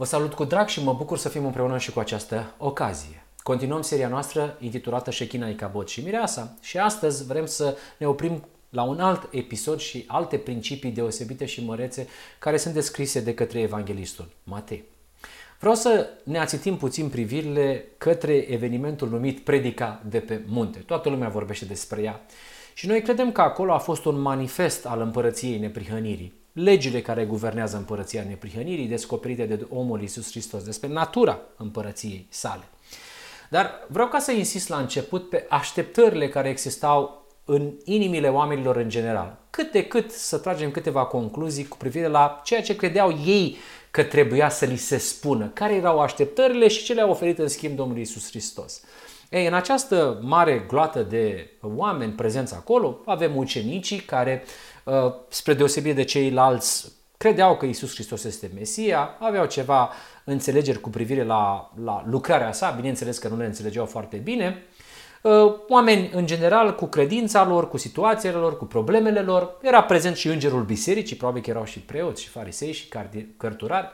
Vă salut cu drag și mă bucur să fim împreună și cu această ocazie. Continuăm seria noastră intitulată Șechina Icabod și Mireasa și astăzi vrem să ne oprim la un alt episod și alte principii deosebite și mărețe care sunt descrise de către evanghelistul Matei. Vreau să ne ațitim puțin privirile către evenimentul numit Predica de pe munte. Toată lumea vorbește despre ea și noi credem că acolo a fost un manifest al Împărăției Neprihănirii. Legile care guvernează Împărăția Neprihănirii descoperite de omul Iisus Hristos, despre natura Împărăției sale. Dar vreau ca să insist la început pe așteptările care existau în inimile oamenilor în general. Cât de cât să tragem câteva concluzii cu privire la ceea ce credeau ei că trebuia să li se spună, care erau așteptările și ce le-a oferit în schimb Domnul Iisus Hristos. Ei, în această mare gloată de oameni prezenți acolo, avem ucenicii care, spre deosebire de ceilalți, credeau că Iisus Hristos este Mesia, aveau ceva înțelegeri cu privire la lucrarea sa, bineînțeles că nu le înțelegeau foarte bine. Oameni, în general, cu credința lor, cu situațiile lor, cu problemele lor, era prezent și îngerul bisericii, probabil că erau și preoți, și farisei, și cărturari,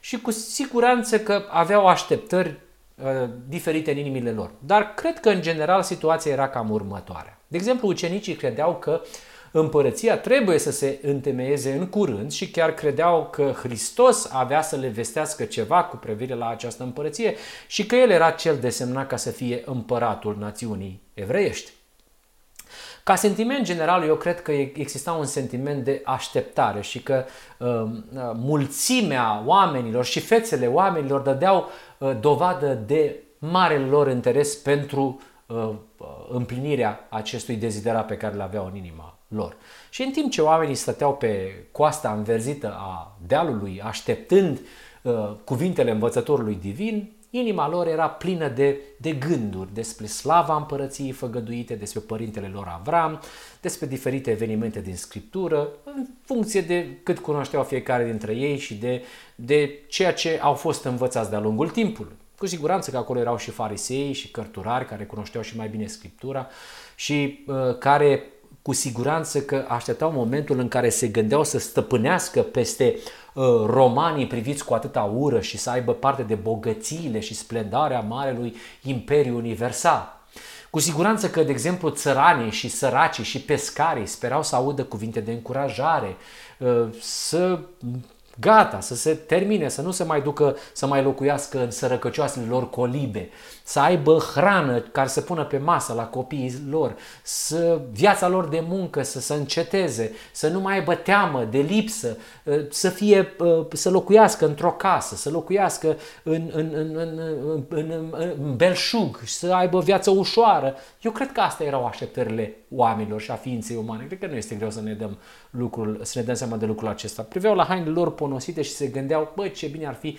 și cu siguranță că aveau așteptări diferite în inimile lor. Dar cred că, în general, situația era cam următoarea. De exemplu, ucenicii credeau că Împărăția trebuie să se întemeieze în curând și chiar credeau că Hristos avea să le vestească ceva cu privire la această împărăție și că el era cel desemnat ca să fie împăratul națiunii evreiești. Ca sentiment general, eu cred că exista un sentiment de așteptare și că mulțimea oamenilor și fețele oamenilor dădeau dovadă de marele lor interes pentru împlinirea acestui deziderat pe care l-aveau în inima lor. Și în timp ce oamenii stăteau pe coasta înverzită a dealului, așteptând cuvintele învățătorului divin, inima lor era plină de gânduri despre slava împărăției făgăduite, despre părintele lor Avram, despre diferite evenimente din Scriptură, în funcție de cât cunoșteau fiecare dintre ei și de ceea ce au fost învățați de-a lungul timpului. Cu siguranță că acolo erau și farisei și cărturari care cunoșteau și mai bine Scriptura și care cu siguranță că așteptau momentul în care se gândeau să stăpânească peste romanii priviți cu atâta ură și să aibă parte de bogățiile și splendarea marelui imperiu universal. Cu siguranță că, de exemplu, țăranii și săracii și pescarii sperau să audă cuvinte de încurajare, să se termine, să nu se mai ducă să mai locuiască în sărăcăcioasele lor colibe, să aibă hrană care să pună pe masă la copiii lor, viața lor de muncă să se înceteze, să nu mai aibă teamă de lipsă, să locuiască într-o casă, să locuiască în belșug, să aibă viață ușoară. Eu cred că astea erau așteptările oamenilor și a ființei umane. Cred că nu este greu să ne dăm seama de lucrul acesta. Priveau la hainele lor ponosite și se gândeau, ce bine ar fi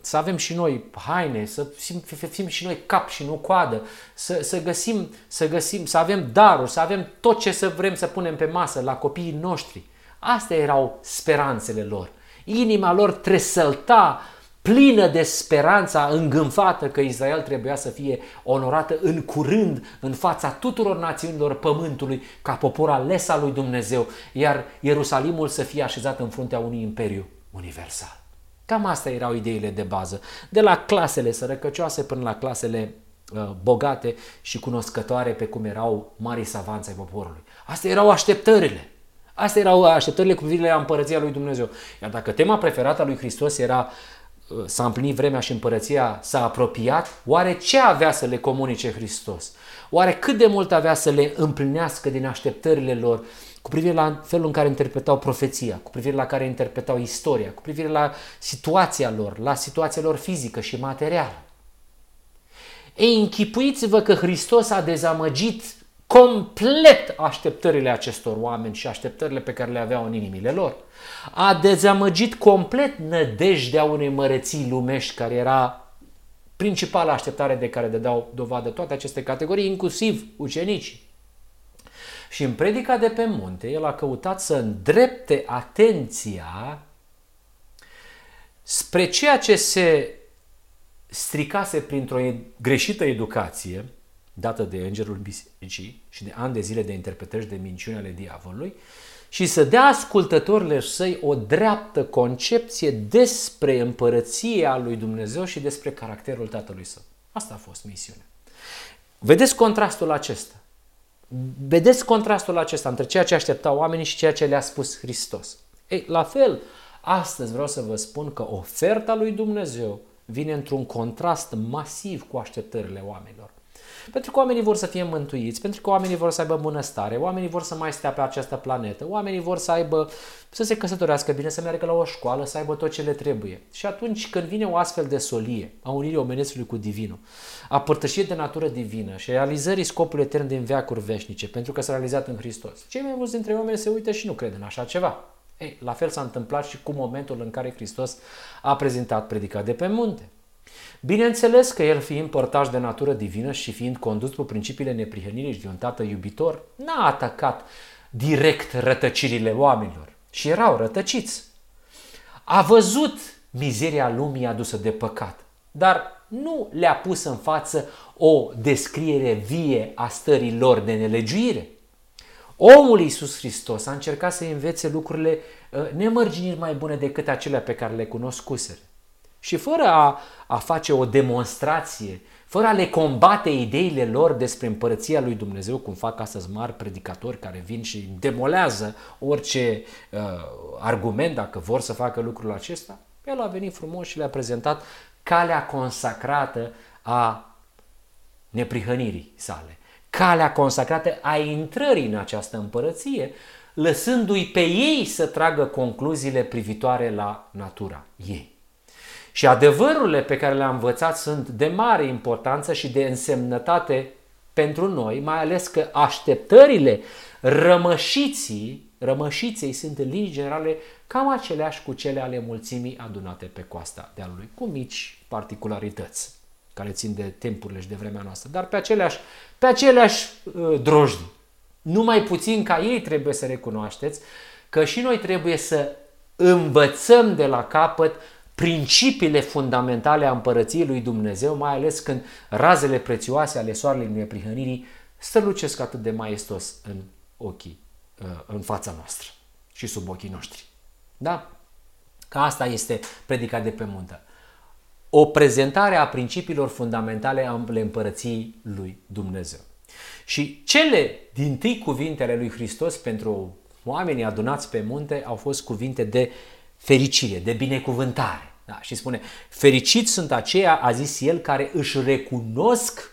să avem și noi haine, să fim și noi cap și nu coadă, să găsim, să avem daruri, să avem tot ce să vrem să punem pe masă la copiii noștri. Astea erau speranțele lor. Inima lor tresălta plină de speranța îngânfată că Israel trebuia să fie onorată în curând în fața tuturor națiunilor pământului ca popor ales al lui Dumnezeu, iar Ierusalimul să fie așezat în fruntea unui imperiu universal. Cam astea erau ideile de bază, de la clasele sărăcăcioase până la clasele bogate și cunoscătoare pe cum erau marii savanți ai poporului. Astea erau așteptările. Astea erau așteptările cu privire la Împărăția lui Dumnezeu. Iar dacă tema preferată a lui Hristos era s-a împlinit vremea și Împărăția s-a apropiat, oare ce avea să le comunice Hristos? Oare cât de mult avea să le împlinească din așteptările lor cu privire la felul în care interpretau profeția, cu privire la care interpretau istoria, cu privire la situația lor, la situația lor fizică și materială? Ei, închipuiți-vă că Hristos a dezamăgit complet așteptările acestor oameni și așteptările pe care le aveau în inimile lor. A dezamăgit complet nădejdea unei măreții lumești care era principala așteptare de care dădeau dovadă toate aceste categorii, inclusiv ucenicii. Și în Predica de pe munte, el a căutat să îndrepte atenția spre ceea ce se stricase printr-o greșită educație dată de îngerul bisericii și de ani de zile de interpretări de minciuni ale diavolului și să dea ascultătorilor săi o dreaptă concepție despre împărăția lui Dumnezeu și despre caracterul Tatălui Său. Asta a fost misiunea. Vedeți contrastul acesta. Vedeți contrastul acesta între ceea ce așteptau oamenii și ceea ce le-a spus Hristos. Ei, la fel, astăzi vreau să vă spun că oferta lui Dumnezeu vine într-un contrast masiv cu așteptările oamenilor. Pentru că oamenii vor să fie mântuiți, pentru că oamenii vor să aibă bunăstare, oamenii vor să mai stea pe această planetă, oamenii vor să aibă, să se căsătorească bine, să meargă la o școală, să aibă tot ce le trebuie. Și atunci când vine o astfel de solie a unirii omenescului cu divinul, a părtășirii de natură divină și a realizării scopului etern din veacuri veșnice, pentru că s-a realizat în Hristos, cei mai mulți dintre oameni se uită și nu cred în așa ceva. Ei, la fel s-a întâmplat și cu momentul în care Hristos a prezentat Predica de pe munte. Bineînțeles că el, fiind părtaș de natură divină și fiind condus pe principiile neprihănirii și de un tată iubitor, n-a atacat direct rătăcirile oamenilor. Și erau rătăciți. A văzut mizeria lumii adusă de păcat, dar nu le-a pus în față o descriere vie a stării lor de nelegiuire. Omul Iisus Hristos a încercat să învețe lucrurile nemărginit mai bune decât acelea pe care le cunoscuseră. Și fără a face o demonstrație, fără a le combate ideile lor despre împărăția lui Dumnezeu, cum fac astăzi mari predicatori care vin și demolează orice argument dacă vor să facă lucrul acesta, el a venit frumos și le-a prezentat calea consacrată a neprihănirii sale, calea consacrată a intrării în această împărăție, lăsându-i pe ei să tragă concluziile privitoare la natura ei. Și adevărurile pe care le-a învățat sunt de mare importanță și de însemnătate pentru noi, mai ales că așteptările rămășiței sunt în linii generale cam aceleași cu cele ale mulțimii adunate pe coasta dealului, cu mici particularități care țin de timpurile și de vremea noastră, dar pe aceleași drojdii. Numai puțin ca ei trebuie să recunoașteți că și noi trebuie să învățăm de la capăt principiile fundamentale a împărăției lui Dumnezeu, mai ales când razele prețioase ale soarelui neprihănirii strălucesc atât de maestos în fața noastră și sub ochii noștri. Da? Că asta este Predica de pe munte. O prezentare a principiilor fundamentale ale împărăției lui Dumnezeu. Și cele dintâi cuvinte ale lui Hristos pentru oamenii adunați pe munte au fost cuvinte de fericire, de binecuvântare. Da, și spune, fericiți sunt aceia, a zis el, care își recunosc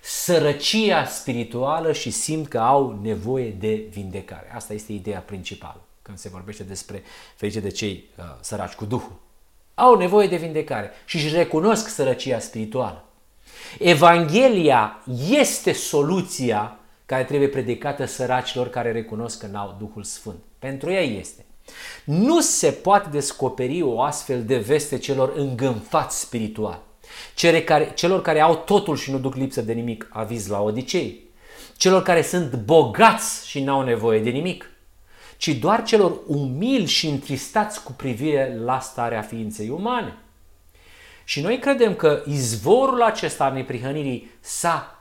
sărăcia spirituală și simt că au nevoie de vindecare. Asta este ideea principală când se vorbește despre fericirea de cei săraci cu Duhul. Au nevoie de vindecare și își recunosc sărăcia spirituală. Evanghelia este soluția care trebuie predicată săracilor care recunosc că n-au Duhul Sfânt. Pentru ei este. Nu se poate descoperi o astfel de veste celor îngânfați spiritual, celor care au totul și nu duc lipsă de nimic, aviz la Laodicei, celor care sunt bogați și n-au nevoie de nimic, ci doar celor umili și întristați cu privire la starea ființei umane. Și noi credem că izvorul acesta al neprihănirii s-a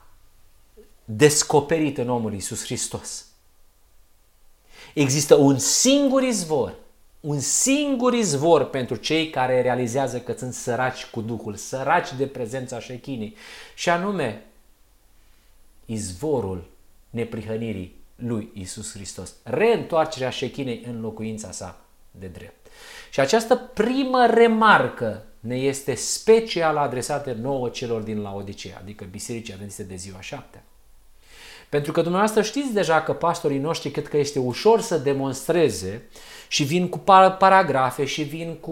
descoperit în omul Iisus Hristos. Există un singur izvor pentru cei care realizează că sunt săraci cu Duhul, săraci de prezența Șechinei, și anume izvorul neprihănirii lui Iisus Hristos, reîntoarcerea Șechinei în locuința sa de drept. Și această primă remarcă ne este special adresată nouă celor din Laodicea, adică Bisericii Adventiste de ziua șaptea. Pentru că dumneavoastră știți deja că pastorii noștri cred că este ușor să demonstreze și vin cu paragrafe și vin cu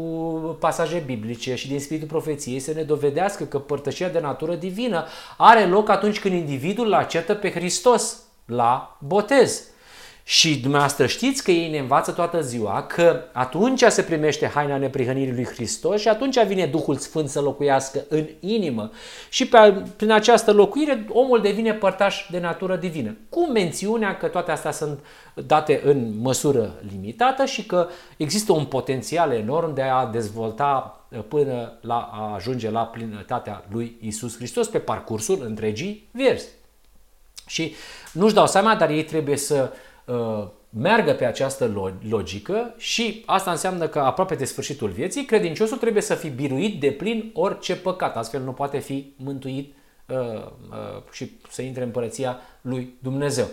pasaje biblice și din spiritul profeției să ne dovedească că părtășia de natură divină are loc atunci când individul îl acceptă pe Hristos la botez. Și dumneavoastră știți că ei ne învață toată ziua că atunci se primește haina neprihănirii lui Hristos și atunci vine Duhul Sfânt să locuiască în inimă și prin această locuire omul devine părtaș de natură divină. Cu mențiunea că toate astea sunt date în măsură limitată și că există un potențial enorm de a dezvolta până a ajunge la plinătatea lui Iisus Hristos pe parcursul întregii vieți. Și nu-și dau seama, dar ei trebuie să meargă pe această logică și asta înseamnă că aproape de sfârșitul vieții, credinciosul trebuie să fie biruit de plin orice păcat, astfel nu poate fi mântuit și să intre în Împărăția lui Dumnezeu.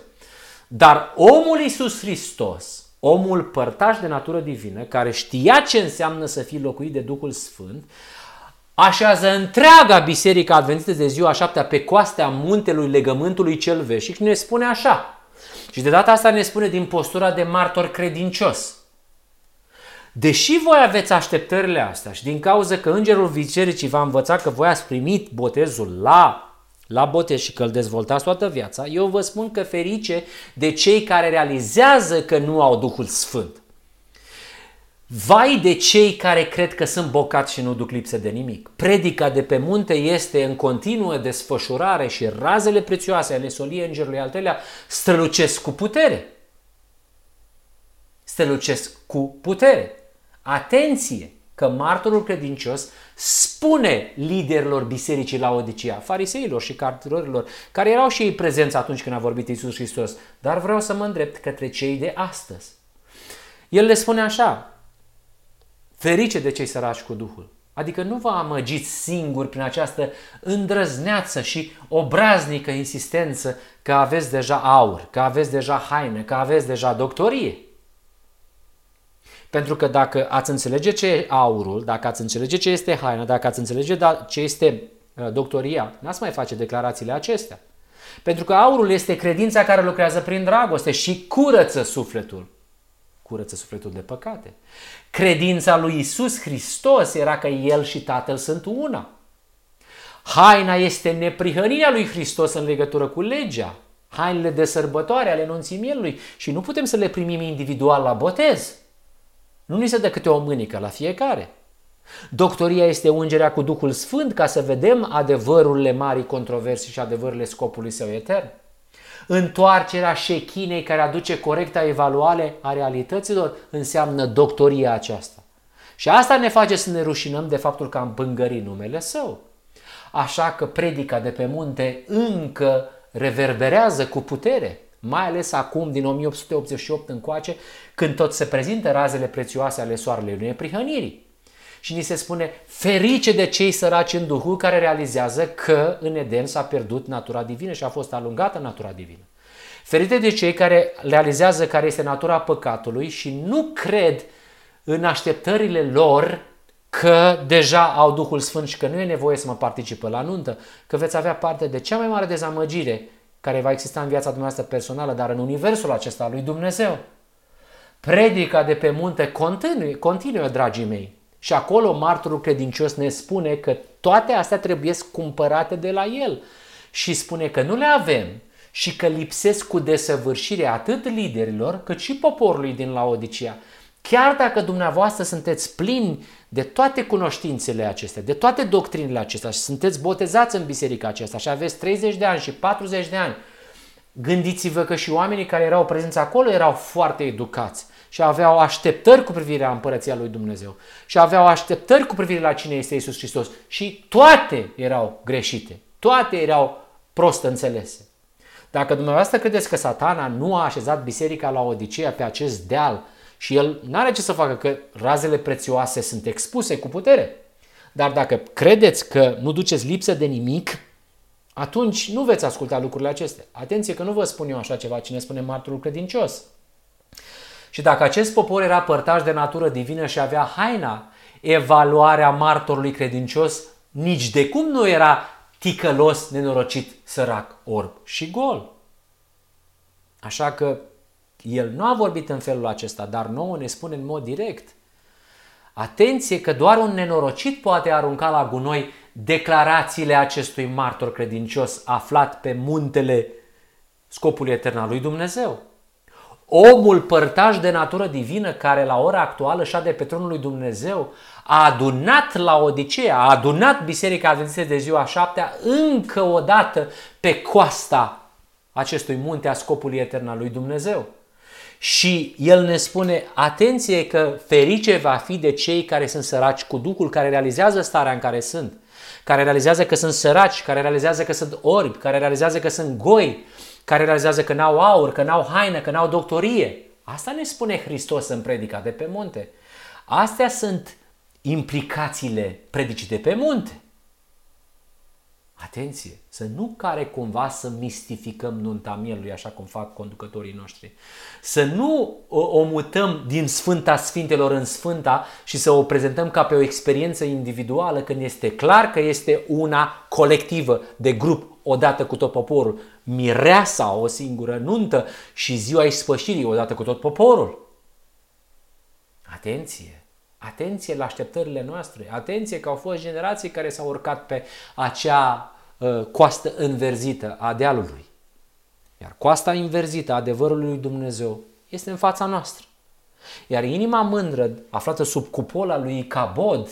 Dar omul Iisus Hristos, omul părtaș de natură divină, care știa ce înseamnă să fii locuit de Duhul Sfânt, așează întreaga Biserica Adventistă de ziua șaptea pe coastea muntelui legământului cel veșnic și ne spune așa. Și de data asta ne spune din postura de martor credincios. Deși voi aveți așteptările astea și din cauza că Îngerul Bisericii v-a învățat că voi ați primit botezul la botez și că îl dezvoltați toată viața, eu vă spun că ferice de cei care realizează că nu au Duhul Sfânt. Vai de cei care cred că sunt bocați și nu duc lipsă de nimic. Predica de pe munte este în continuă desfășurare și razele prețioase ale Soliei Îngerului al Treilea strălucesc cu putere. Strălucesc cu putere. Atenție că martorul credincios spune liderilor bisericii Laodicea, fariseilor și cărturarilor, care erau și ei prezenți atunci când a vorbit Iisus Hristos, dar vreau să mă îndrept către cei de astăzi. El le spune așa: ferice de cei săraci cu Duhul, adică nu vă amăgiți singuri prin această îndrăzneață și obraznică insistență că aveți deja aur, că aveți deja haine, că aveți deja doctorie. Pentru că dacă ați înțelege ce e aurul, dacă ați înțelege ce este haina, dacă ați înțelege ce este doctoria, n-ați mai face declarațiile acestea. Pentru că aurul este credința care lucrează prin dragoste și curăță sufletul. Curăță sufletul de păcate. Credința lui Iisus Hristos era că El și Tatăl sunt una. Haina este neprihănirea lui Hristos în legătură cu legea. Hainele de sărbătoare ale nunții mielului și nu putem să le primim individual la botez. Nu ni se dă câte o mânică la fiecare. Doctoria este ungerea cu Duhul Sfânt ca să vedem adevărurile marii controverse și adevărurile scopului său etern. Întoarcerea șechinei care aduce corecta evaluare a realităților înseamnă doctoria aceasta. Și asta ne face să ne rușinăm de faptul că am pângărit numele Său. Așa că predica de pe munte încă reverberează cu putere, mai ales acum din 1888 încoace, când tot se prezintă razele prețioase ale soarelui neprihănirii. Și ni se spune, ferice de cei săraci în Duhul, care realizează că în Eden s-a pierdut natura divină și a fost alungată natura divină. Ferice de cei care realizează care este natura păcatului și nu cred în așteptările lor că deja au Duhul Sfânt și că nu e nevoie să mă participă la nuntă, că veți avea parte de cea mai mare dezamăgire care va exista în viața dumneavoastră personală, dar în universul acesta al lui Dumnezeu. Predica de pe munte continuă, dragii mei. Și acolo martorul credincios ne spune că toate astea trebuie cumpărate de la el și spune că nu le avem și că lipsesc cu desăvârșire atât liderilor cât și poporului din Laodicea. Chiar dacă dumneavoastră sunteți plini de toate cunoștințele acestea, de toate doctrinile acestea și sunteți botezați în biserica aceasta și aveți 30 de ani și 40 de ani, gândiți-vă că și oamenii care erau prezenți acolo erau foarte educați și aveau așteptări cu privire la Împărăția lui Dumnezeu și aveau așteptări cu privire la cine este Iisus Hristos și toate erau greșite, toate erau prost înțelese. Dacă dumneavoastră credeți că Satana nu a așezat biserica Laodicea pe acest deal și el n-are ce să facă că razele prețioase sunt expuse cu putere, dar dacă credeți că nu duceți lipsă de nimic, atunci nu veți asculta lucrurile acestea. Atenție că nu vă spun eu așa ceva, cine spune martorul credincios. Și dacă acest popor era părtaș de natură divină și avea haina, evaluarea martorului credincios nici de cum nu era ticălos, nenorocit, sărac, orb și gol. Așa că el nu a vorbit în felul acesta, dar nouă ne spune în mod direct. Atenție că doar un nenorocit poate arunca la gunoi declarațiile acestui martor credincios aflat pe muntele scopului etern al lui Dumnezeu. Omul părtaș de natură divină care la ora actuală șade pe tronul lui Dumnezeu a adunat Laodicea, a adunat Biserica Adventistă de ziua șaptea încă o dată pe coasta acestui munte a scopului etern al lui Dumnezeu. Și el ne spune, atenție că ferice va fi de cei care sunt săraci cu Duhul, care realizează starea în care sunt, care realizează că sunt săraci, care realizează că sunt orbi, care realizează că sunt goi, care realizează că n-au aur, că n-au haină, că n-au doctorie. Asta ne spune Hristos în Predica de pe munte. Astea sunt implicațiile Predicii de pe munte. Atenție, să nu care cumva să mistificăm nunta mielului, așa cum fac conducătorii noștri. Să nu o mutăm din Sfânta Sfintelor în Sfânta și să o prezentăm ca pe o experiență individuală, când este clar că este una colectivă, de grup, odată cu tot poporul. Mireasa, o singură nuntă, și ziua Ispășirii, odată cu tot poporul. Atenție! Atenție la așteptările noastre, atenție că au fost generații care s-au urcat pe acea coastă înverzită a dealului. Iar coasta înverzită a adevărului lui Dumnezeu este în fața noastră. Iar inima mândră, aflată sub cupola lui Icabod,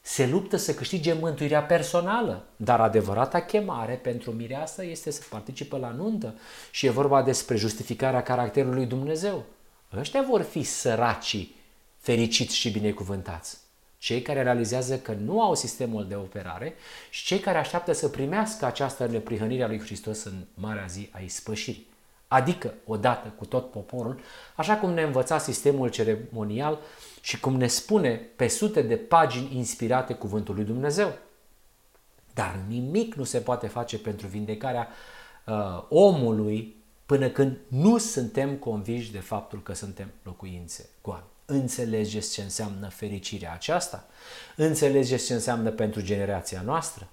se luptă să câștige mântuirea personală. Dar adevărata chemare pentru mireasă este să participe la nuntă și e vorba despre justificarea caracterului lui Dumnezeu. Ăștia vor fi săracii fericiți și binecuvântați. Cei care realizează că nu au sistemul de operare și cei care așteaptă să primească această neprihănire a lui Hristos în Marea Zi a Ispășirii. Adică, odată cu tot poporul, așa cum ne învăța sistemul ceremonial și cum ne spune pe sute de pagini inspirate cuvântul lui Dumnezeu. Dar nimic nu se poate face pentru vindecarea omului până când nu suntem convinși de faptul că suntem locuințe goale. Înțelegeți ce înseamnă fericirea aceasta? Înțelegeți ce înseamnă pentru generația noastră?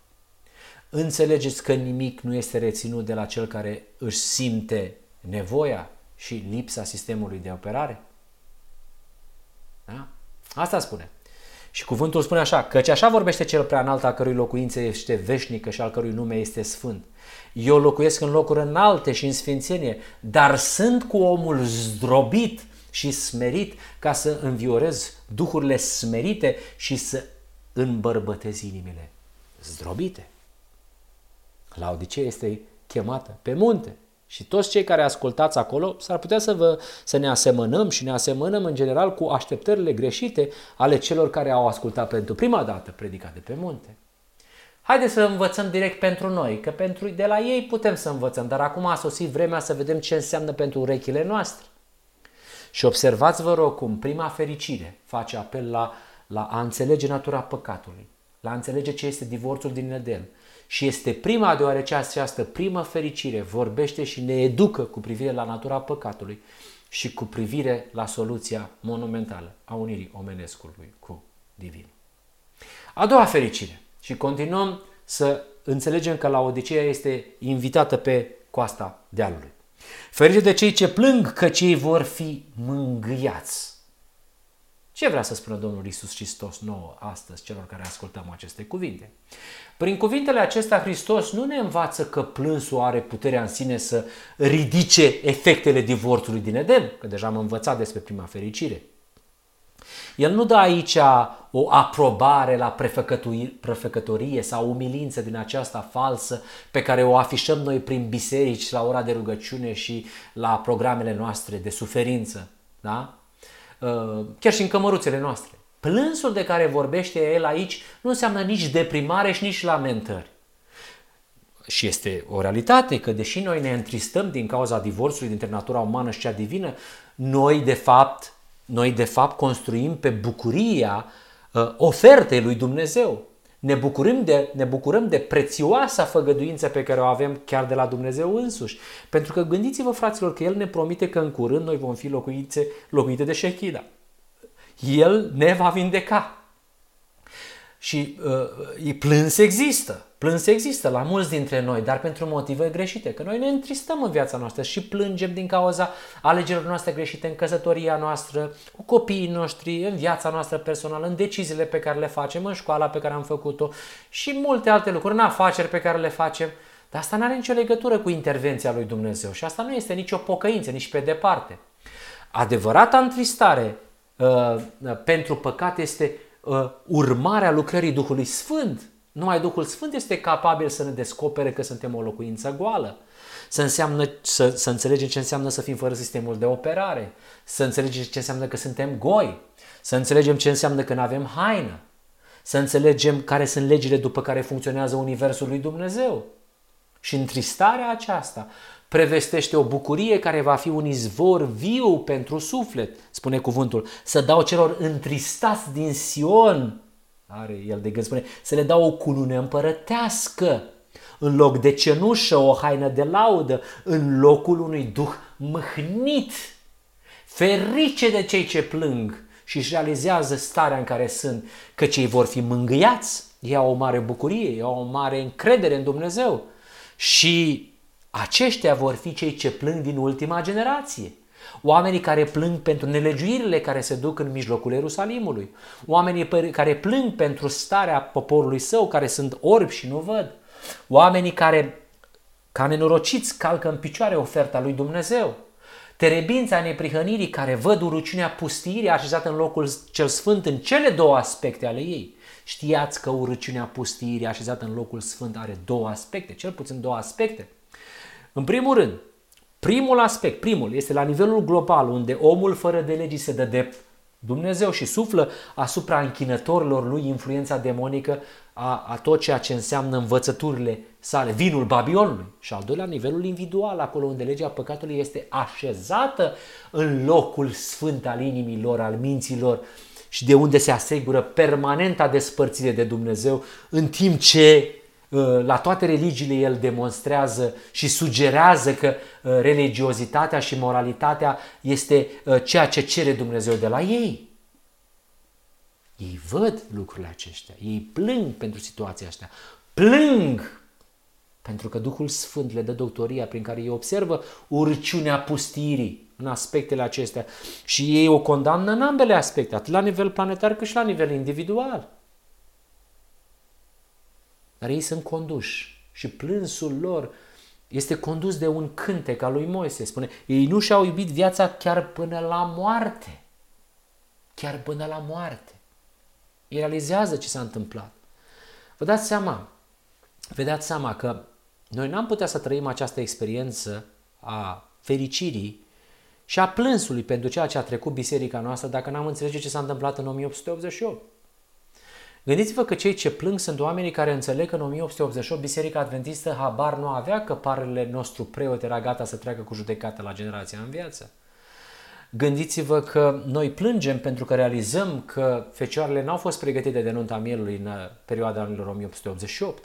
Înțelegeți că nimic nu este reținut de la cel care își simte nevoia și lipsa sistemului de operare? Da? Asta spune. Și cuvântul spune așa: căci așa vorbește Cel prea înalt, a cărui locuință este veșnică și al cărui nume este sfânt. Eu locuiesc în locuri înalte și în sfințenie, dar sunt cu omul zdrobit și smerit, ca să înviorez duhurile smerite și să îmbărbătez inimile zdrobite. Laodicea este chemată pe munte și toți cei care ascultați acolo s-ar putea să ne asemănăm și ne asemănăm în general cu așteptările greșite ale celor care au ascultat pentru prima dată Predica de pe munte. Haideți să învățăm direct pentru noi, că de la ei putem să învățăm, dar acum a sosit vremea să vedem ce înseamnă pentru urechile noastre. Și observați, vă rog, cum prima fericire face apel la a înțelege natura păcatului, la a înțelege ce este divorțul din Eden. Și este prima, deoarece această primă fericire vorbește și ne educă cu privire la natura păcatului și cu privire la soluția monumentală a unirii omenescului cu divin. A doua fericire. Și continuăm să înțelegem că Laodicea este invitată pe coasta dealului. Ferice de cei ce plâng, căci ei vor fi mângâiați. Ce vrea să spună Domnul Iisus Hristos nouă astăzi celor care ascultăm aceste cuvinte? Prin cuvintele acestea Hristos nu ne învață că plânsul are puterea în sine să ridice efectele divorțului din Eden, că deja am învățat despre prima fericire. El nu dă aici o aprobare la prefăcătorie sau umilință din aceasta falsă pe care o afișăm noi prin biserici, la ora de rugăciune și la programele noastre de suferință, da? Chiar și în cămăruțele noastre. Plânsul de care vorbește el aici nu înseamnă nici deprimare și nici lamentări. Și este o realitate că deși noi ne întristăm din cauza divorțului dintre natura umană și cea divină, noi de fapt construim pe bucuria ofertei lui Dumnezeu. Ne bucurăm de prețioasa făgăduință pe care o avem chiar de la Dumnezeu însuși. Pentru că gândiți-vă, fraților, că El ne promite că în curând noi vom fi locuite de Șechina. El ne va vindeca. Și plâns există la mulți dintre noi, dar pentru motive greșite, că noi ne întristăm în viața noastră și plângem din cauza alegerilor noastre greșite în căsătoria noastră, cu copiii noștri, în viața noastră personală, în deciziile pe care le facem, în școala pe care am făcut-o și multe alte lucruri, în afaceri pe care le facem. Dar asta nu are nicio legătură cu intervenția lui Dumnezeu și asta nu este nicio pocăință, nici pe departe. Adevărata întristare pentru păcat este urmarea lucrării Duhului Sfânt. Numai Duhul Sfânt este capabil să ne descopere că suntem o locuință goală. Să înțelegem ce înseamnă să fim fără sistemul de operare. Să înțelegem ce înseamnă că suntem goi. Să înțelegem ce înseamnă că nu avem haină. Să înțelegem care sunt legile după care funcționează Universul lui Dumnezeu. Și întristarea aceasta prevestește o bucurie care va fi un izvor viu pentru suflet, spune cuvântul. Să dau celor întristați din Sion, are el de gând, spune, să le dau o cunune împărătească, în loc de cenușă, o haină de laudă, în locul unui duh mâhnit. Ferice de cei ce plâng și își realizează starea în care sunt, că cei vor fi mângâiați. Ei au o mare bucurie, ei au o mare încredere în Dumnezeu. Și aceștia vor fi cei ce plâng din ultima generație. Oamenii care plâng pentru nelegiuirile care se duc în mijlocul Ierusalimului. Oamenii care plâng pentru starea poporului său, care sunt orbi și nu văd. Oamenii care, ca nenorociți, calcă în picioare oferta lui Dumnezeu. Terebința neprihănirii care văd urăciunea pustiirii așezată în locul cel sfânt în cele două aspecte ale ei. Știați că urăciunea pustiirii așezată în locul sfânt are două aspecte, cel puțin două aspecte. În primul rând, primul aspect este la nivelul global, unde omul fără de legii se dă de Dumnezeu și suflă asupra închinătorilor lui influența demonică a tot ceea ce înseamnă învățăturile sale, vinul Babilonului. Și al doilea, nivelul individual, acolo unde legea păcatului este așezată în locul sfânt al inimii lor, al minților, și de unde se asigură permanenta despărțire de Dumnezeu, în timp ce la toate religiile el demonstrează și sugerează că religiozitatea și moralitatea este ceea ce cere Dumnezeu de la ei. Ei văd lucrurile acestea, ei plâng pentru situația asta, plâng pentru că Duhul Sfânt le dă doctoria prin care ei observă urciunea pustirii în aspectele acestea și ei o condamnă în ambele aspecte, atât la nivel planetar cât și la nivel individual. Dar ei sunt conduși și plânsul lor este condus de un cântec al lui Moise. Spune, ei nu și-au iubit viața chiar până la moarte. Chiar până la moarte. Ei realizează ce s-a întâmplat. Vă dați seama că noi n-am putea să trăim această experiență a fericirii și a plânsului pentru ceea ce a trecut biserica noastră dacă n-am înțelege ce s-a întâmplat în 1888. Gândiți-vă că cei ce plâng sunt oamenii care înțeleg că în 1888 Biserica Adventistă habar nu avea că parele nostru preot era gata să treacă cu judecată la generația în viață. Gândiți-vă că noi plângem pentru că realizăm că fecioarele n-au fost pregătite de nunta mielului în perioada anilor 1888.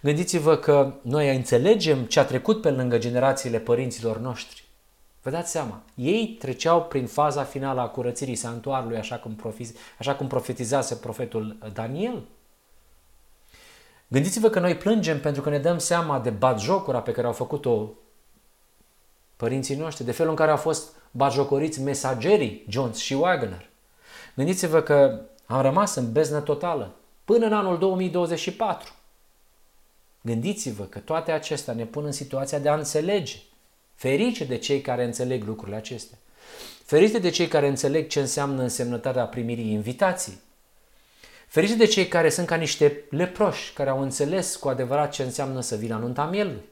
Gândiți-vă că noi înțelegem ce a trecut pe lângă generațiile părinților noștri. Vă dați seama, ei treceau prin faza finală a curățirii sanctuarului, așa cum profetizase profetul Daniel. Gândiți-vă că noi plângem pentru că ne dăm seama de batjocura pe care au făcut-o părinții noștri, de felul în care au fost batjocoriți mesagerii Jones și Waggoner. Gândiți-vă că am rămas în beznă totală până în anul 2024. Gândiți-vă că toate acestea ne pun în situația de a înțelege. Ferice de cei care înțeleg lucrurile acestea. Ferice de cei care înțeleg ce înseamnă însemnătatea primirii invitații. Ferice de cei care sunt ca niște leproși, care au înțeles cu adevărat ce înseamnă să vii la nunta mielului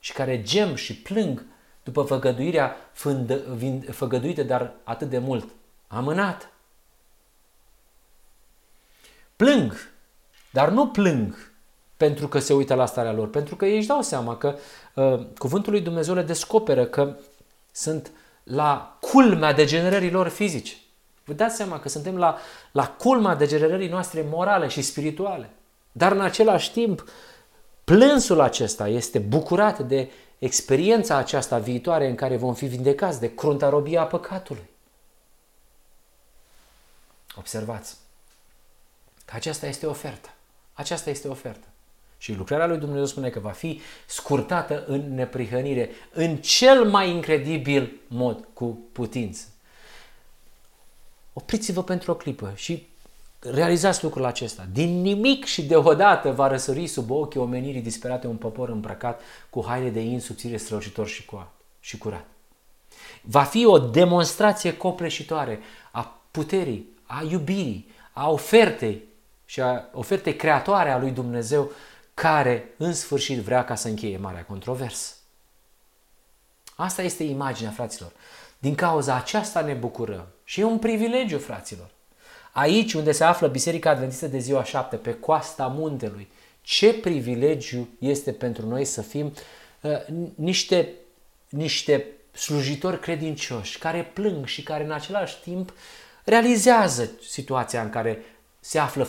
și care gem și plâng după făgăduirea făgăduită, dar atât de mult amânată. Plâng, dar nu plâng pentru că se uită la starea lor, pentru că ei își dau seama că cuvântul lui Dumnezeu le descoperă că sunt la culmea degenerării lor fizice. Vă dați seama că suntem la culmea degenerării noastre morale și spirituale. Dar în același timp, plânsul acesta este bucurat de experiența aceasta viitoare în care vom fi vindecați de crunta robie a păcatului. Observați că aceasta este oferta. Aceasta este oferta. Și lucrarea lui Dumnezeu spune că va fi scurtată în neprihănire, în cel mai incredibil mod cu putință. Opriți-vă pentru o clipă și realizați lucrul acesta. Din nimic și deodată va răsări sub ochii omenirii disperate un popor îmbrăcat cu haine de in subțire, strălucitor și curat. Va fi o demonstrație copleșitoare a puterii, a iubirii, a ofertei și a ofertei creatoare a lui Dumnezeu, care în sfârșit vrea ca să încheie marea controversă. Asta este imaginea, fraților. Din cauza aceasta ne bucurăm și e un privilegiu, fraților. Aici unde se află Biserica Adventistă de ziua 7, pe coasta muntelui, Ce privilegiu este pentru noi să fim niște slujitori credincioși care plâng și care în același timp realizează situația în care se află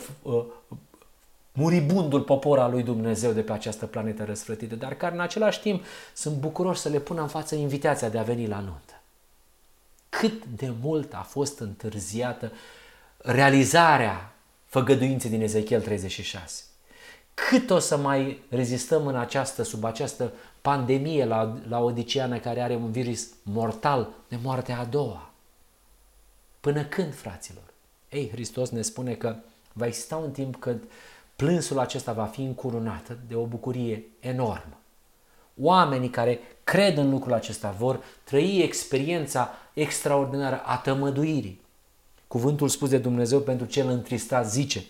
muribundul popor al lui Dumnezeu de pe această planetă răsfrătită, dar care în același timp sunt bucuroși să le pună în față invitația de a veni la nuntă. Cât de mult a fost întârziată realizarea făgăduinței din Ezechiel 36. Cât o să mai rezistăm sub această pandemie laodiceană care are un virus mortal de moartea a doua? Până când, fraților? Ei, Hristos ne spune că va exista un timp când plânsul acesta va fi încurunat de o bucurie enormă. Oamenii care cred în lucrul acesta vor trăi experiența extraordinară a tămăduirii. Cuvântul spus de Dumnezeu pentru cel întristat zice: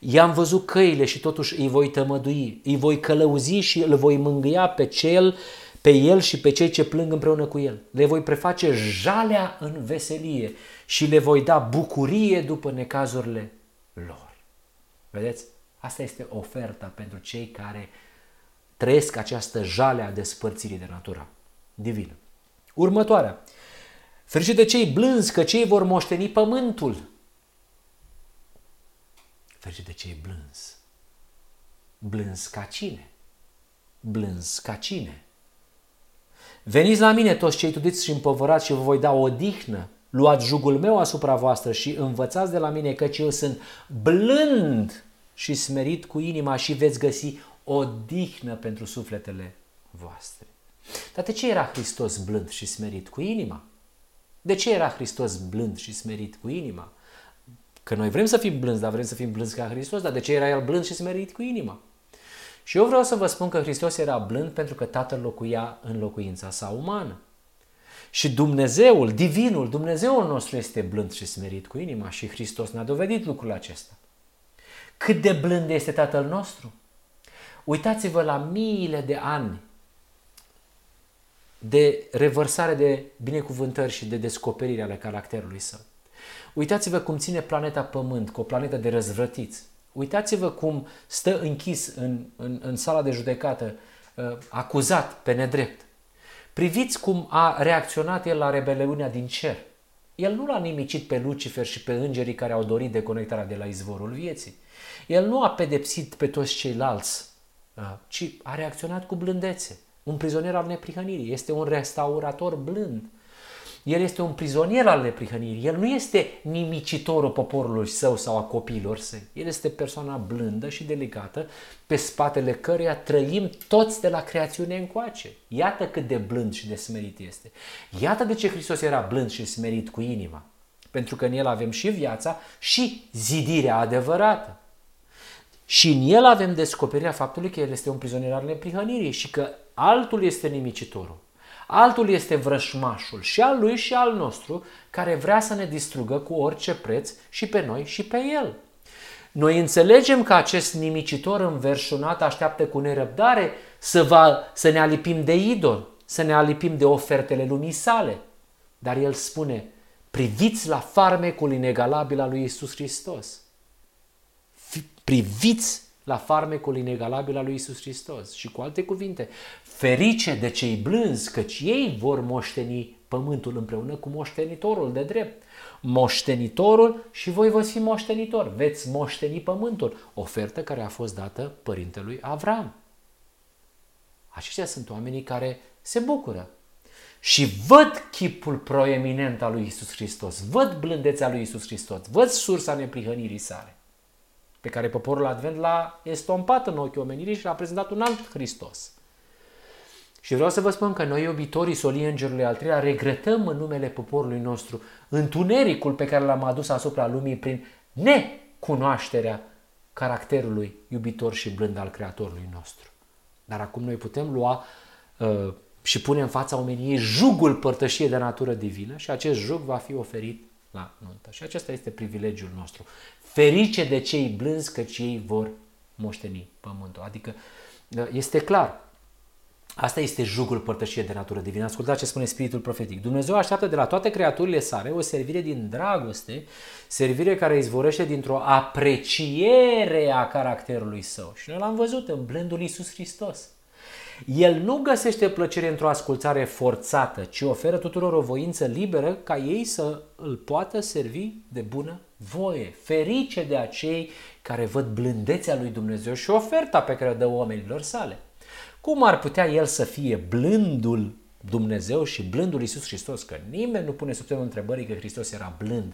I-am văzut căile și totuși îi voi tămădui, îi voi călăuzi și îl voi mângâia pe el și pe cei ce plâng împreună cu el. Le voi preface jalea în veselie și le voi da bucurie după necazurile lor. Vedeți? Asta este oferta pentru cei care trăiesc această jale a despărțirii de natura divină. Următoarea. Fericit de cei blânzi, că cei vor moșteni pământul. Fericit de cei blânzi. Blânzi ca cine? Blânzi ca cine? Veniți la mine toți cei trudiți și împovărați și vă voi da odihnă. Luați jugul meu asupra voastră și învățați de la mine, căci eu sunt blând și smerit cu inima și veți găsi odihnă pentru sufletele voastre. Dar de ce era Hristos blând și smerit cu inima? De ce era Hristos blând și smerit cu inima? Că noi vrem să fim blânzi, dar vrem să fim blânzi ca Hristos, dar de ce era El blând și smerit cu inima? Și eu vreau să vă spun că Hristos era blând pentru că Tatăl locuia în locuința sa umană. Și Dumnezeul, Divinul, Dumnezeul nostru este blând și smerit cu inima și Hristos ne-a dovedit lucrul acesta. Cât de blând este Tatăl nostru? Uitați-vă la miile de ani de revărsare de binecuvântări și de descoperire ale caracterului său. Uitați-vă cum ține planeta Pământ, cu o planetă de răzvrătiți. Uitați-vă cum stă închis în sala de judecată, acuzat pe nedrept. Priviți cum a reacționat el la rebeliunea din cer. El nu l-a nimicit pe Lucifer și pe îngerii care au dorit deconectarea de la izvorul vieții. El nu a pedepsit pe toți ceilalți, ci a reacționat cu blândețe. Un prizonier al neprihănirii, este un restaurator blând. El este un prizonier al neprihănirii, el nu este nimicitorul poporului său sau a copiilor săi. El este persoana blândă și delicată, pe spatele căreia trăim toți de la creațiune încoace. Iată cât de blând și de smerit este. Iată de ce Hristos era blând și smerit cu inima. Pentru că în El avem și viața și zidirea adevărată. Și în El avem descoperirea faptului că El este un prizonier al neprihănirii și că altul este nimicitorul. Altul este vrășmașul și al lui și al nostru, care vrea să ne distrugă cu orice preț și pe noi și pe el. Noi înțelegem că acest nimicitor înverșunat așteaptă cu nerăbdare să ne alipim de idol, să ne alipim de ofertele lumii sale. Dar el spune: priviți la farmecul inegalabil al lui Iisus Hristos. Priviți la farmecul inegalabil al lui Iisus Hristos. Și cu alte cuvinte, ferice de cei blânzi, căci ei vor moșteni pământul împreună cu moștenitorul de drept. Moștenitorul și voi vă fi moștenitor. Veți moșteni pământul. Ofertă care a fost dată părintelui Avram. Aceștia sunt oamenii care se bucură. Și văd chipul proeminent al lui Iisus Hristos. Văd blândețea lui Iisus Hristos. Văd sursa neprihănirii sale, pe care poporul Advent l-a estompat în ochii omenirii și l-a prezentat un alt Hristos. Și vreau să vă spun că noi, iubitorii Soliei Îngerului al Treilea, regretăm în numele poporului nostru întunericul pe care l-am adus asupra lumii prin necunoașterea caracterului iubitor și blând al Creatorului nostru. Dar acum noi putem lua și pune în fața omeniei jugul părtășiei de natură divină și acest jug va fi oferit la nuntă. Și acesta este privilegiul nostru. Ferice de cei blânzi, căci ei vor moșteni pământul. Adică este clar, Asta este jugul părtășiei de natură divină. Ascultați ce spune Spiritul Profetic. Dumnezeu așteaptă de la toate creaturile sale o servire din dragoste, servire care izvorăște dintr-o apreciere a caracterului său. Și noi l-am văzut în blândul Iisus Hristos. El nu găsește plăcere într-o ascultare forțată, ci oferă tuturor o voință liberă ca ei să îl poată servi de bună voie. Ferice de acei care văd blândețea lui Dumnezeu și oferta pe care o dă oamenilor sale. Cum ar putea el să fie blândul Dumnezeu și blândul Iisus Hristos? Că nimeni nu pune sub semnul întrebării că Hristos era blând.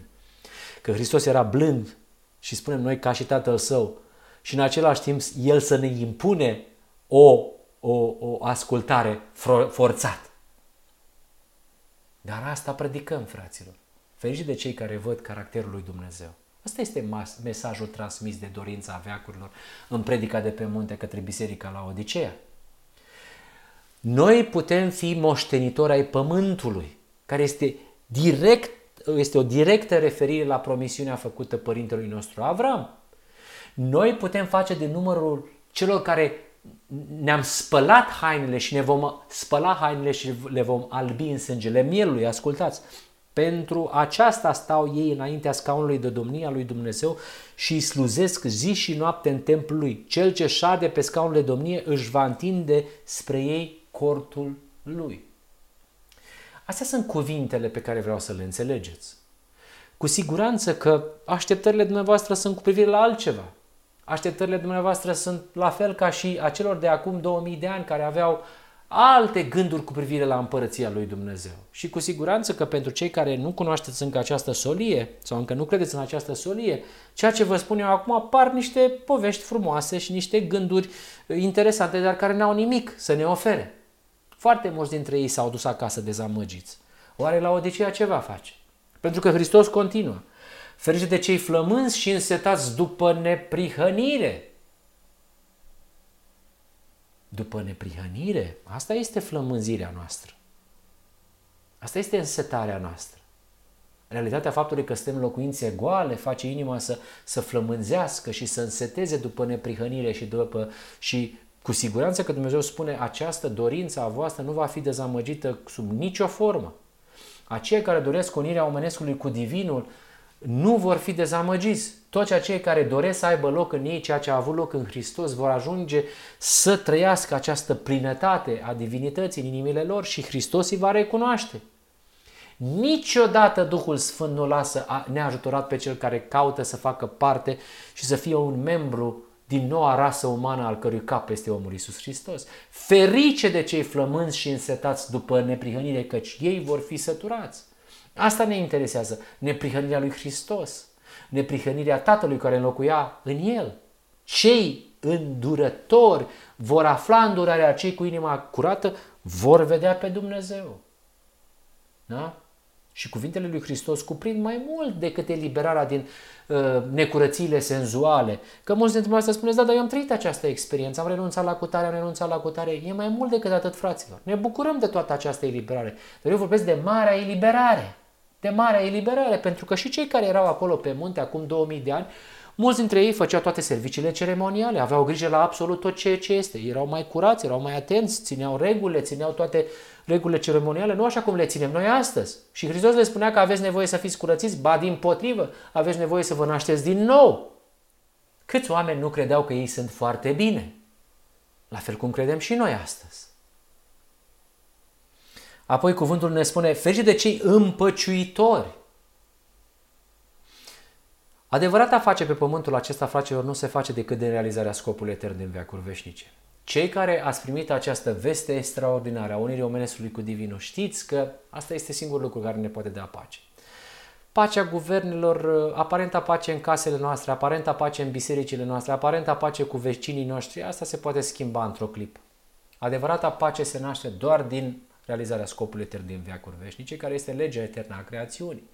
Că Hristos era blând și spunem noi ca și Tatăl Său. Și în același timp El să ne impune o ascultare forțată. Dar asta predicăm, fraților. Ferice de cei care văd caracterul lui Dumnezeu. Asta este mesajul transmis de dorința veacurilor în Predica de pe munte către Biserica Laodicea. Noi putem fi moștenitori ai Pământului, care este o directă referire la promisiunea făcută părintelui nostru Avram. Noi putem face de numărul celor care ne-am spălat hainele și ne vom spăla hainele și le vom albi în sângele Mielului. Ascultați! Pentru aceasta stau ei înaintea scaunului de domnie a lui Dumnezeu și îi slujesc zi și noapte în templul lui. Cel ce șade pe scaunul de domnie își va întinde spre ei cortul lui. Astea sunt cuvintele pe care vreau să le înțelegeți. Cu siguranță că așteptările dumneavoastră sunt cu privire la altceva. Așteptările dumneavoastră sunt la fel ca și acelor de acum 2000 de ani care aveau alte gânduri cu privire la Împărăția lui Dumnezeu. Și cu siguranță că pentru cei care nu cunoașteți încă această solie sau încă nu credeți în această solie, ceea ce vă spun eu acum apar niște povești frumoase și niște gânduri interesante, dar care n-au nimic să ne ofere. Foarte mulți dintre ei s-au dus acasă dezamăgiți. Oare Laodicea ce va face? Pentru că Hristos continuă. Ferice de cei flămânzi și însetați după neprihănire. După neprihănire, asta este flămânzirea noastră. Asta este însetarea noastră. Realitatea faptului că suntem locuințe goale face inima să flămânzească și să înseteze după neprihănire și cu siguranță că Dumnezeu spune această dorință a voastră nu va fi dezamăgită sub nicio formă. Aceia care doresc unirea omenescului cu divinul nu vor fi dezamăgiți. Toți acei care doresc să aibă loc în ei ceea ce a avut loc în Hristos vor ajunge să trăiască această plinătate a divinității în inimile lor și Hristos îi va recunoaște. Niciodată Duhul Sfânt nu lasă neajutorat pe cel care caută să facă parte și să fie un membru din noua rasă umană al cărui cap este omul Iisus Hristos. Ferice de cei flămânzi și însetați după neprihănire, căci ei vor fi săturați. Asta ne interesează, neprihănirea lui Hristos, neprihănirea Tatălui care înlocuia în El. Cei îndurători vor afla îndurarea, cei cu inima curată vor vedea pe Dumnezeu. Da? Și cuvintele lui Hristos cuprind mai mult decât eliberarea din necurățiile senzuale. Că mulți dintre noi să spuneți, da, dar eu am trăit această experiență, am renunțat la cutare, am renunțat la cutare. E mai mult decât atât, fraților. Ne bucurăm de toată această eliberare. Dar eu vorbesc de marea eliberare. De marea eliberare, pentru că și cei care erau acolo pe munte acum 2000 de ani, mulți dintre ei făceau toate serviciile ceremoniale, aveau grijă la absolut tot ceea ce este. Erau mai curați, erau mai atenți, țineau regulile, țineau toate regulile ceremoniale, nu așa cum le ținem noi astăzi. Și Hristos le spunea că aveți nevoie să fiți curățiți, ba dimpotrivă, aveți nevoie să vă nașteți din nou. Câți oameni nu credeau că ei sunt foarte bine? La fel cum credem și noi astăzi. Apoi cuvântul ne spune, ferice de cei împăciuitori. Adevărata face pe pământul acesta, fraților, nu se face decât din realizarea scopului etern din veacuri veșnice. Cei care ați primit această veste extraordinară a unirii omenescului cu divinul, știți că asta este singurul lucru care ne poate da pace. Pacea guvernelor, aparenta pace în casele noastre, aparenta pace în bisericile noastre, aparenta pace cu vecinii noștri, asta se poate schimba într-o clipă. Adevărata pace se naște doar din realizarea scopului etern din veacuri veșnice, care este legea eternă a creațiunii.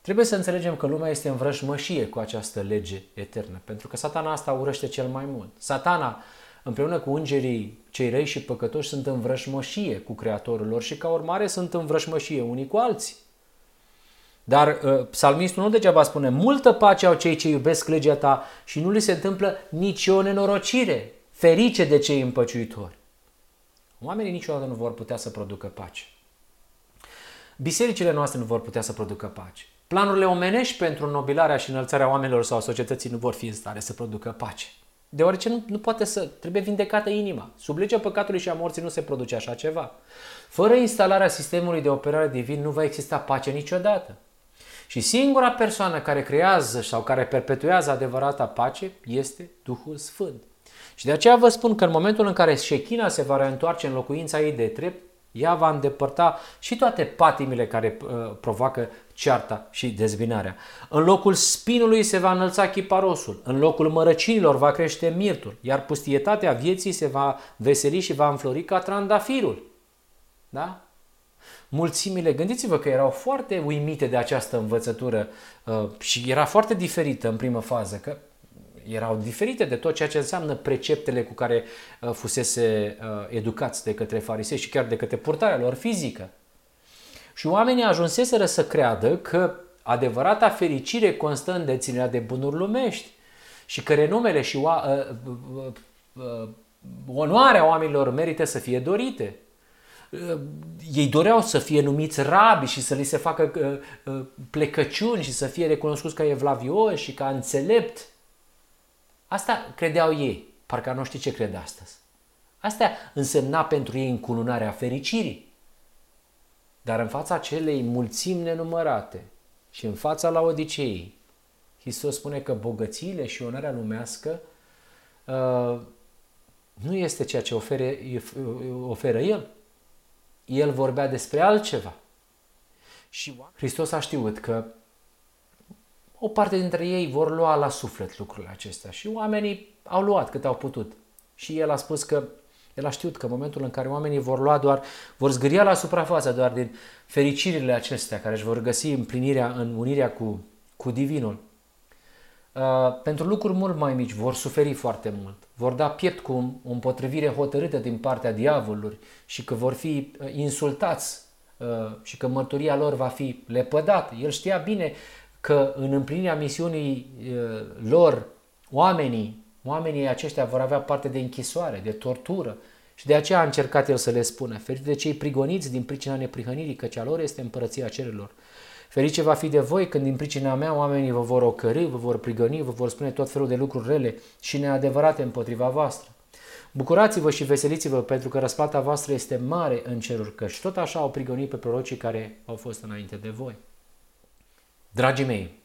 Trebuie să înțelegem că lumea este în vrăjmășie cu această lege eternă, pentru că Satana asta urăște cel mai mult. Satana, împreună cu îngerii cei răi și păcătoși, sunt în vrăjmășie cu Creatorul lor și ca urmare sunt în vrăjmășie unii cu alții. Dar psalmistul nu degeaba spune, multă pace au cei ce iubesc legea ta și nu li se întâmplă nicio nenorocire, ferice de cei împăciuitori. Oamenii niciodată nu vor putea să producă pace. Bisericile noastre nu vor putea să producă pace. Planurile omenești pentru înnobilarea și înălțarea oamenilor sau societății nu vor fi în stare să producă pace. Deoarece nu poate să... Trebuie vindecată inima. Sub legea păcatului și a morții nu se produce așa ceva. Fără instalarea sistemului de operare divin nu va exista pace niciodată. Și singura persoană care creează sau care perpetuează adevărata pace este Duhul Sfânt. Și de aceea vă spun că în momentul în care Șechina se va reîntoarce în locuința ei de drept, ea va îndepărta și toate patimile care provoacă cearta și dezbinarea. În locul spinului se va înălța chiparosul, în locul mărăcinilor va crește mirtul, iar pustietatea vieții se va veseli și va înflori ca trandafirul. Da? Mulțimile, gândiți-vă că erau foarte uimite de această învățătură și era foarte diferită în primă fază, că erau diferite de tot ceea ce înseamnă preceptele cu care fusese educați de către farisei și chiar de către purtarea lor fizică. Și oamenii ajunseseră să creadă că adevărata fericire constă în deținerea de bunuri lumești și că renumele și onoarea oamenilor merită să fie dorite. Ei doreau să fie numiți rabi și să li se facă plecăciuni și să fie recunoscuți ca evlavioși și ca înțelept. Asta credeau ei, parcă nu știi ce cred astăzi. Asta însemna pentru ei încununarea fericirii. Dar în fața acelei mulțimi nenumărate și în fața Laodiceei, Hristos spune că bogățiile și onoarea lumească nu este ceea ce oferă El. El vorbea despre altceva. Și Hristos a știut că o parte dintre ei vor lua la suflet lucrurile acestea și oamenii au luat cât au putut. Și el a spus că, el a știut că în momentul în care oamenii vor zgâria la suprafață doar din fericirile acestea care își vor găsi împlinirea în unirea cu Divinul, pentru lucruri mult mai mici vor suferi foarte mult, vor da piept cu o împotrivire hotărâtă din partea diavolului și că vor fi insultați și că mărturia lor va fi lepădată. El știa bine că în împlinirea misiunii lor, oamenii aceștia vor avea parte de închisoare, de tortură și de aceea a încercat el să le spună: ferice de cei prigoniți din pricina neprihănirii, căci a lor este împărăția cerurilor. Ferice va fi de voi când din pricina mea oamenii vă vor ocărî, vă vor prigoni, vă vor spune tot felul de lucruri rele și neadevărate împotriva voastră. Bucurați-vă și veseliți-vă, pentru că răsplata voastră este mare în ceruri, căci tot așa au prigonit pe prorocii care au fost înainte de voi. Dragii mei,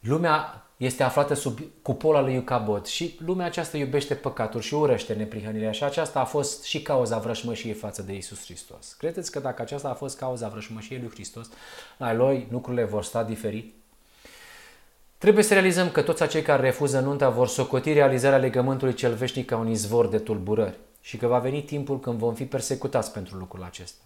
lumea este aflată sub cupola lui Icabod și lumea aceasta iubește păcatul și urăște neprihănirea și aceasta a fost și cauza vrășmășiei față de Iisus Hristos. Credeți că dacă aceasta a fost cauza vrășmășiei lui Hristos, la Eloi lucrurile vor sta diferit? Trebuie să realizăm că toți acei care refuză nunta vor socoti realizarea legământului cel veșnic ca un izvor de tulburări și că va veni timpul când vom fi persecutați pentru lucrul acesta.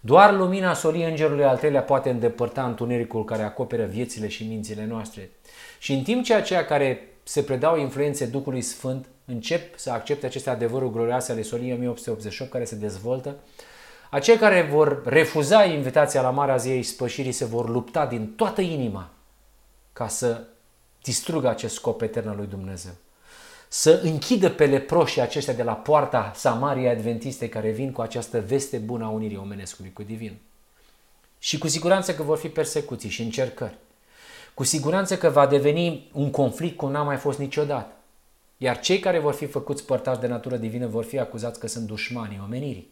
Doar lumina Soliei Îngerului al Treilea poate îndepărta întunericul care acoperă viețile și mințile noastre. Și în timp ce aceia care se predau influențe Duhului Sfânt încep să accepte aceste adevăruri glorioase ale Soliei 1888 care se dezvoltă, acei care vor refuza invitația la Marea Zi a Ispășirii se vor lupta din toată inima ca să distrugă acest scop etern al lui Dumnezeu. Să închidă pe leproșii aceștia de la poarta Samarei adventiste care vin cu această veste bună a unirii omenescului cu Divin. Și cu siguranță că vor fi persecuții și încercări. Cu siguranță că va deveni un conflict cum n-a mai fost niciodată. Iar cei care vor fi făcuți părtași de natură divină vor fi acuzați că sunt dușmanii omenirii.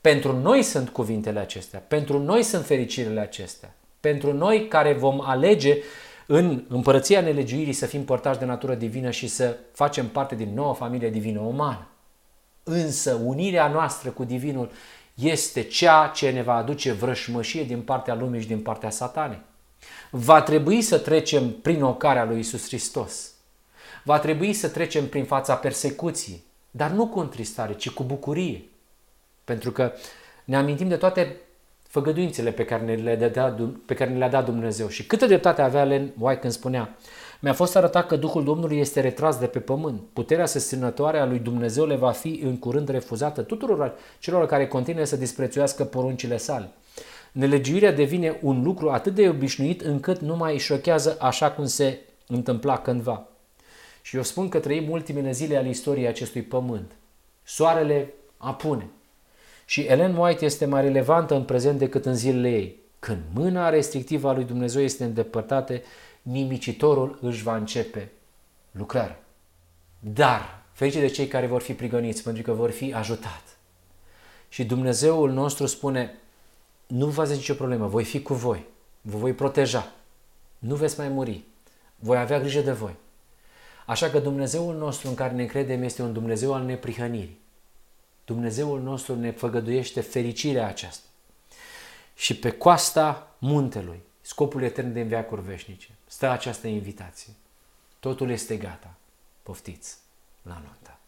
Pentru noi sunt cuvintele acestea, pentru noi sunt fericirile acestea, pentru noi care vom alege în împărăția nelegiuirii să fim părtași de natură divină și să facem parte din noua familie divină umană. Însă unirea noastră cu Divinul este ceea ce ne va aduce vrășmășie din partea lumii și din partea Satanei. Va trebui să trecem prin ocarea lui Iisus Hristos. Va trebui să trecem prin fața persecuției, dar nu cu întristare, ci cu bucurie. Pentru că ne amintim de toate făgăduințele pe care ne le-a dat Dumnezeu. Și câtă dreptate avea Ellen White când spunea: mi-a fost arătat că Duhul Domnului este retras de pe pământ. Puterea susținătoare a lui Dumnezeu le va fi în curând refuzată tuturor celor care continuă să disprețuiască poruncile sale. Nelegiuirea devine un lucru atât de obișnuit încât nu mai șochează așa cum se întâmpla cândva. Și eu spun că trăim ultimele zile ale istoriei acestui pământ. Soarele apune. Și Ellen White este mai relevantă în prezent decât în zilele ei. Când mâna restrictivă a lui Dumnezeu este îndepărtată, nimicitorul își va începe lucrarea. Dar, ferice de cei care vor fi prigoniți, pentru că vor fi ajutați. Și Dumnezeul nostru spune, nu vă faceți nicio problemă, voi fi cu voi, vă voi proteja, nu veți mai muri, voi avea grijă de voi. Așa că Dumnezeul nostru în care ne credem este un Dumnezeu al neprihănirii. Dumnezeul nostru ne făgăduiește fericirea aceasta. Și pe coasta muntelui, scopul etern din veacuri veșnice, stă această invitație. Totul este gata. Poftiți la nuntă!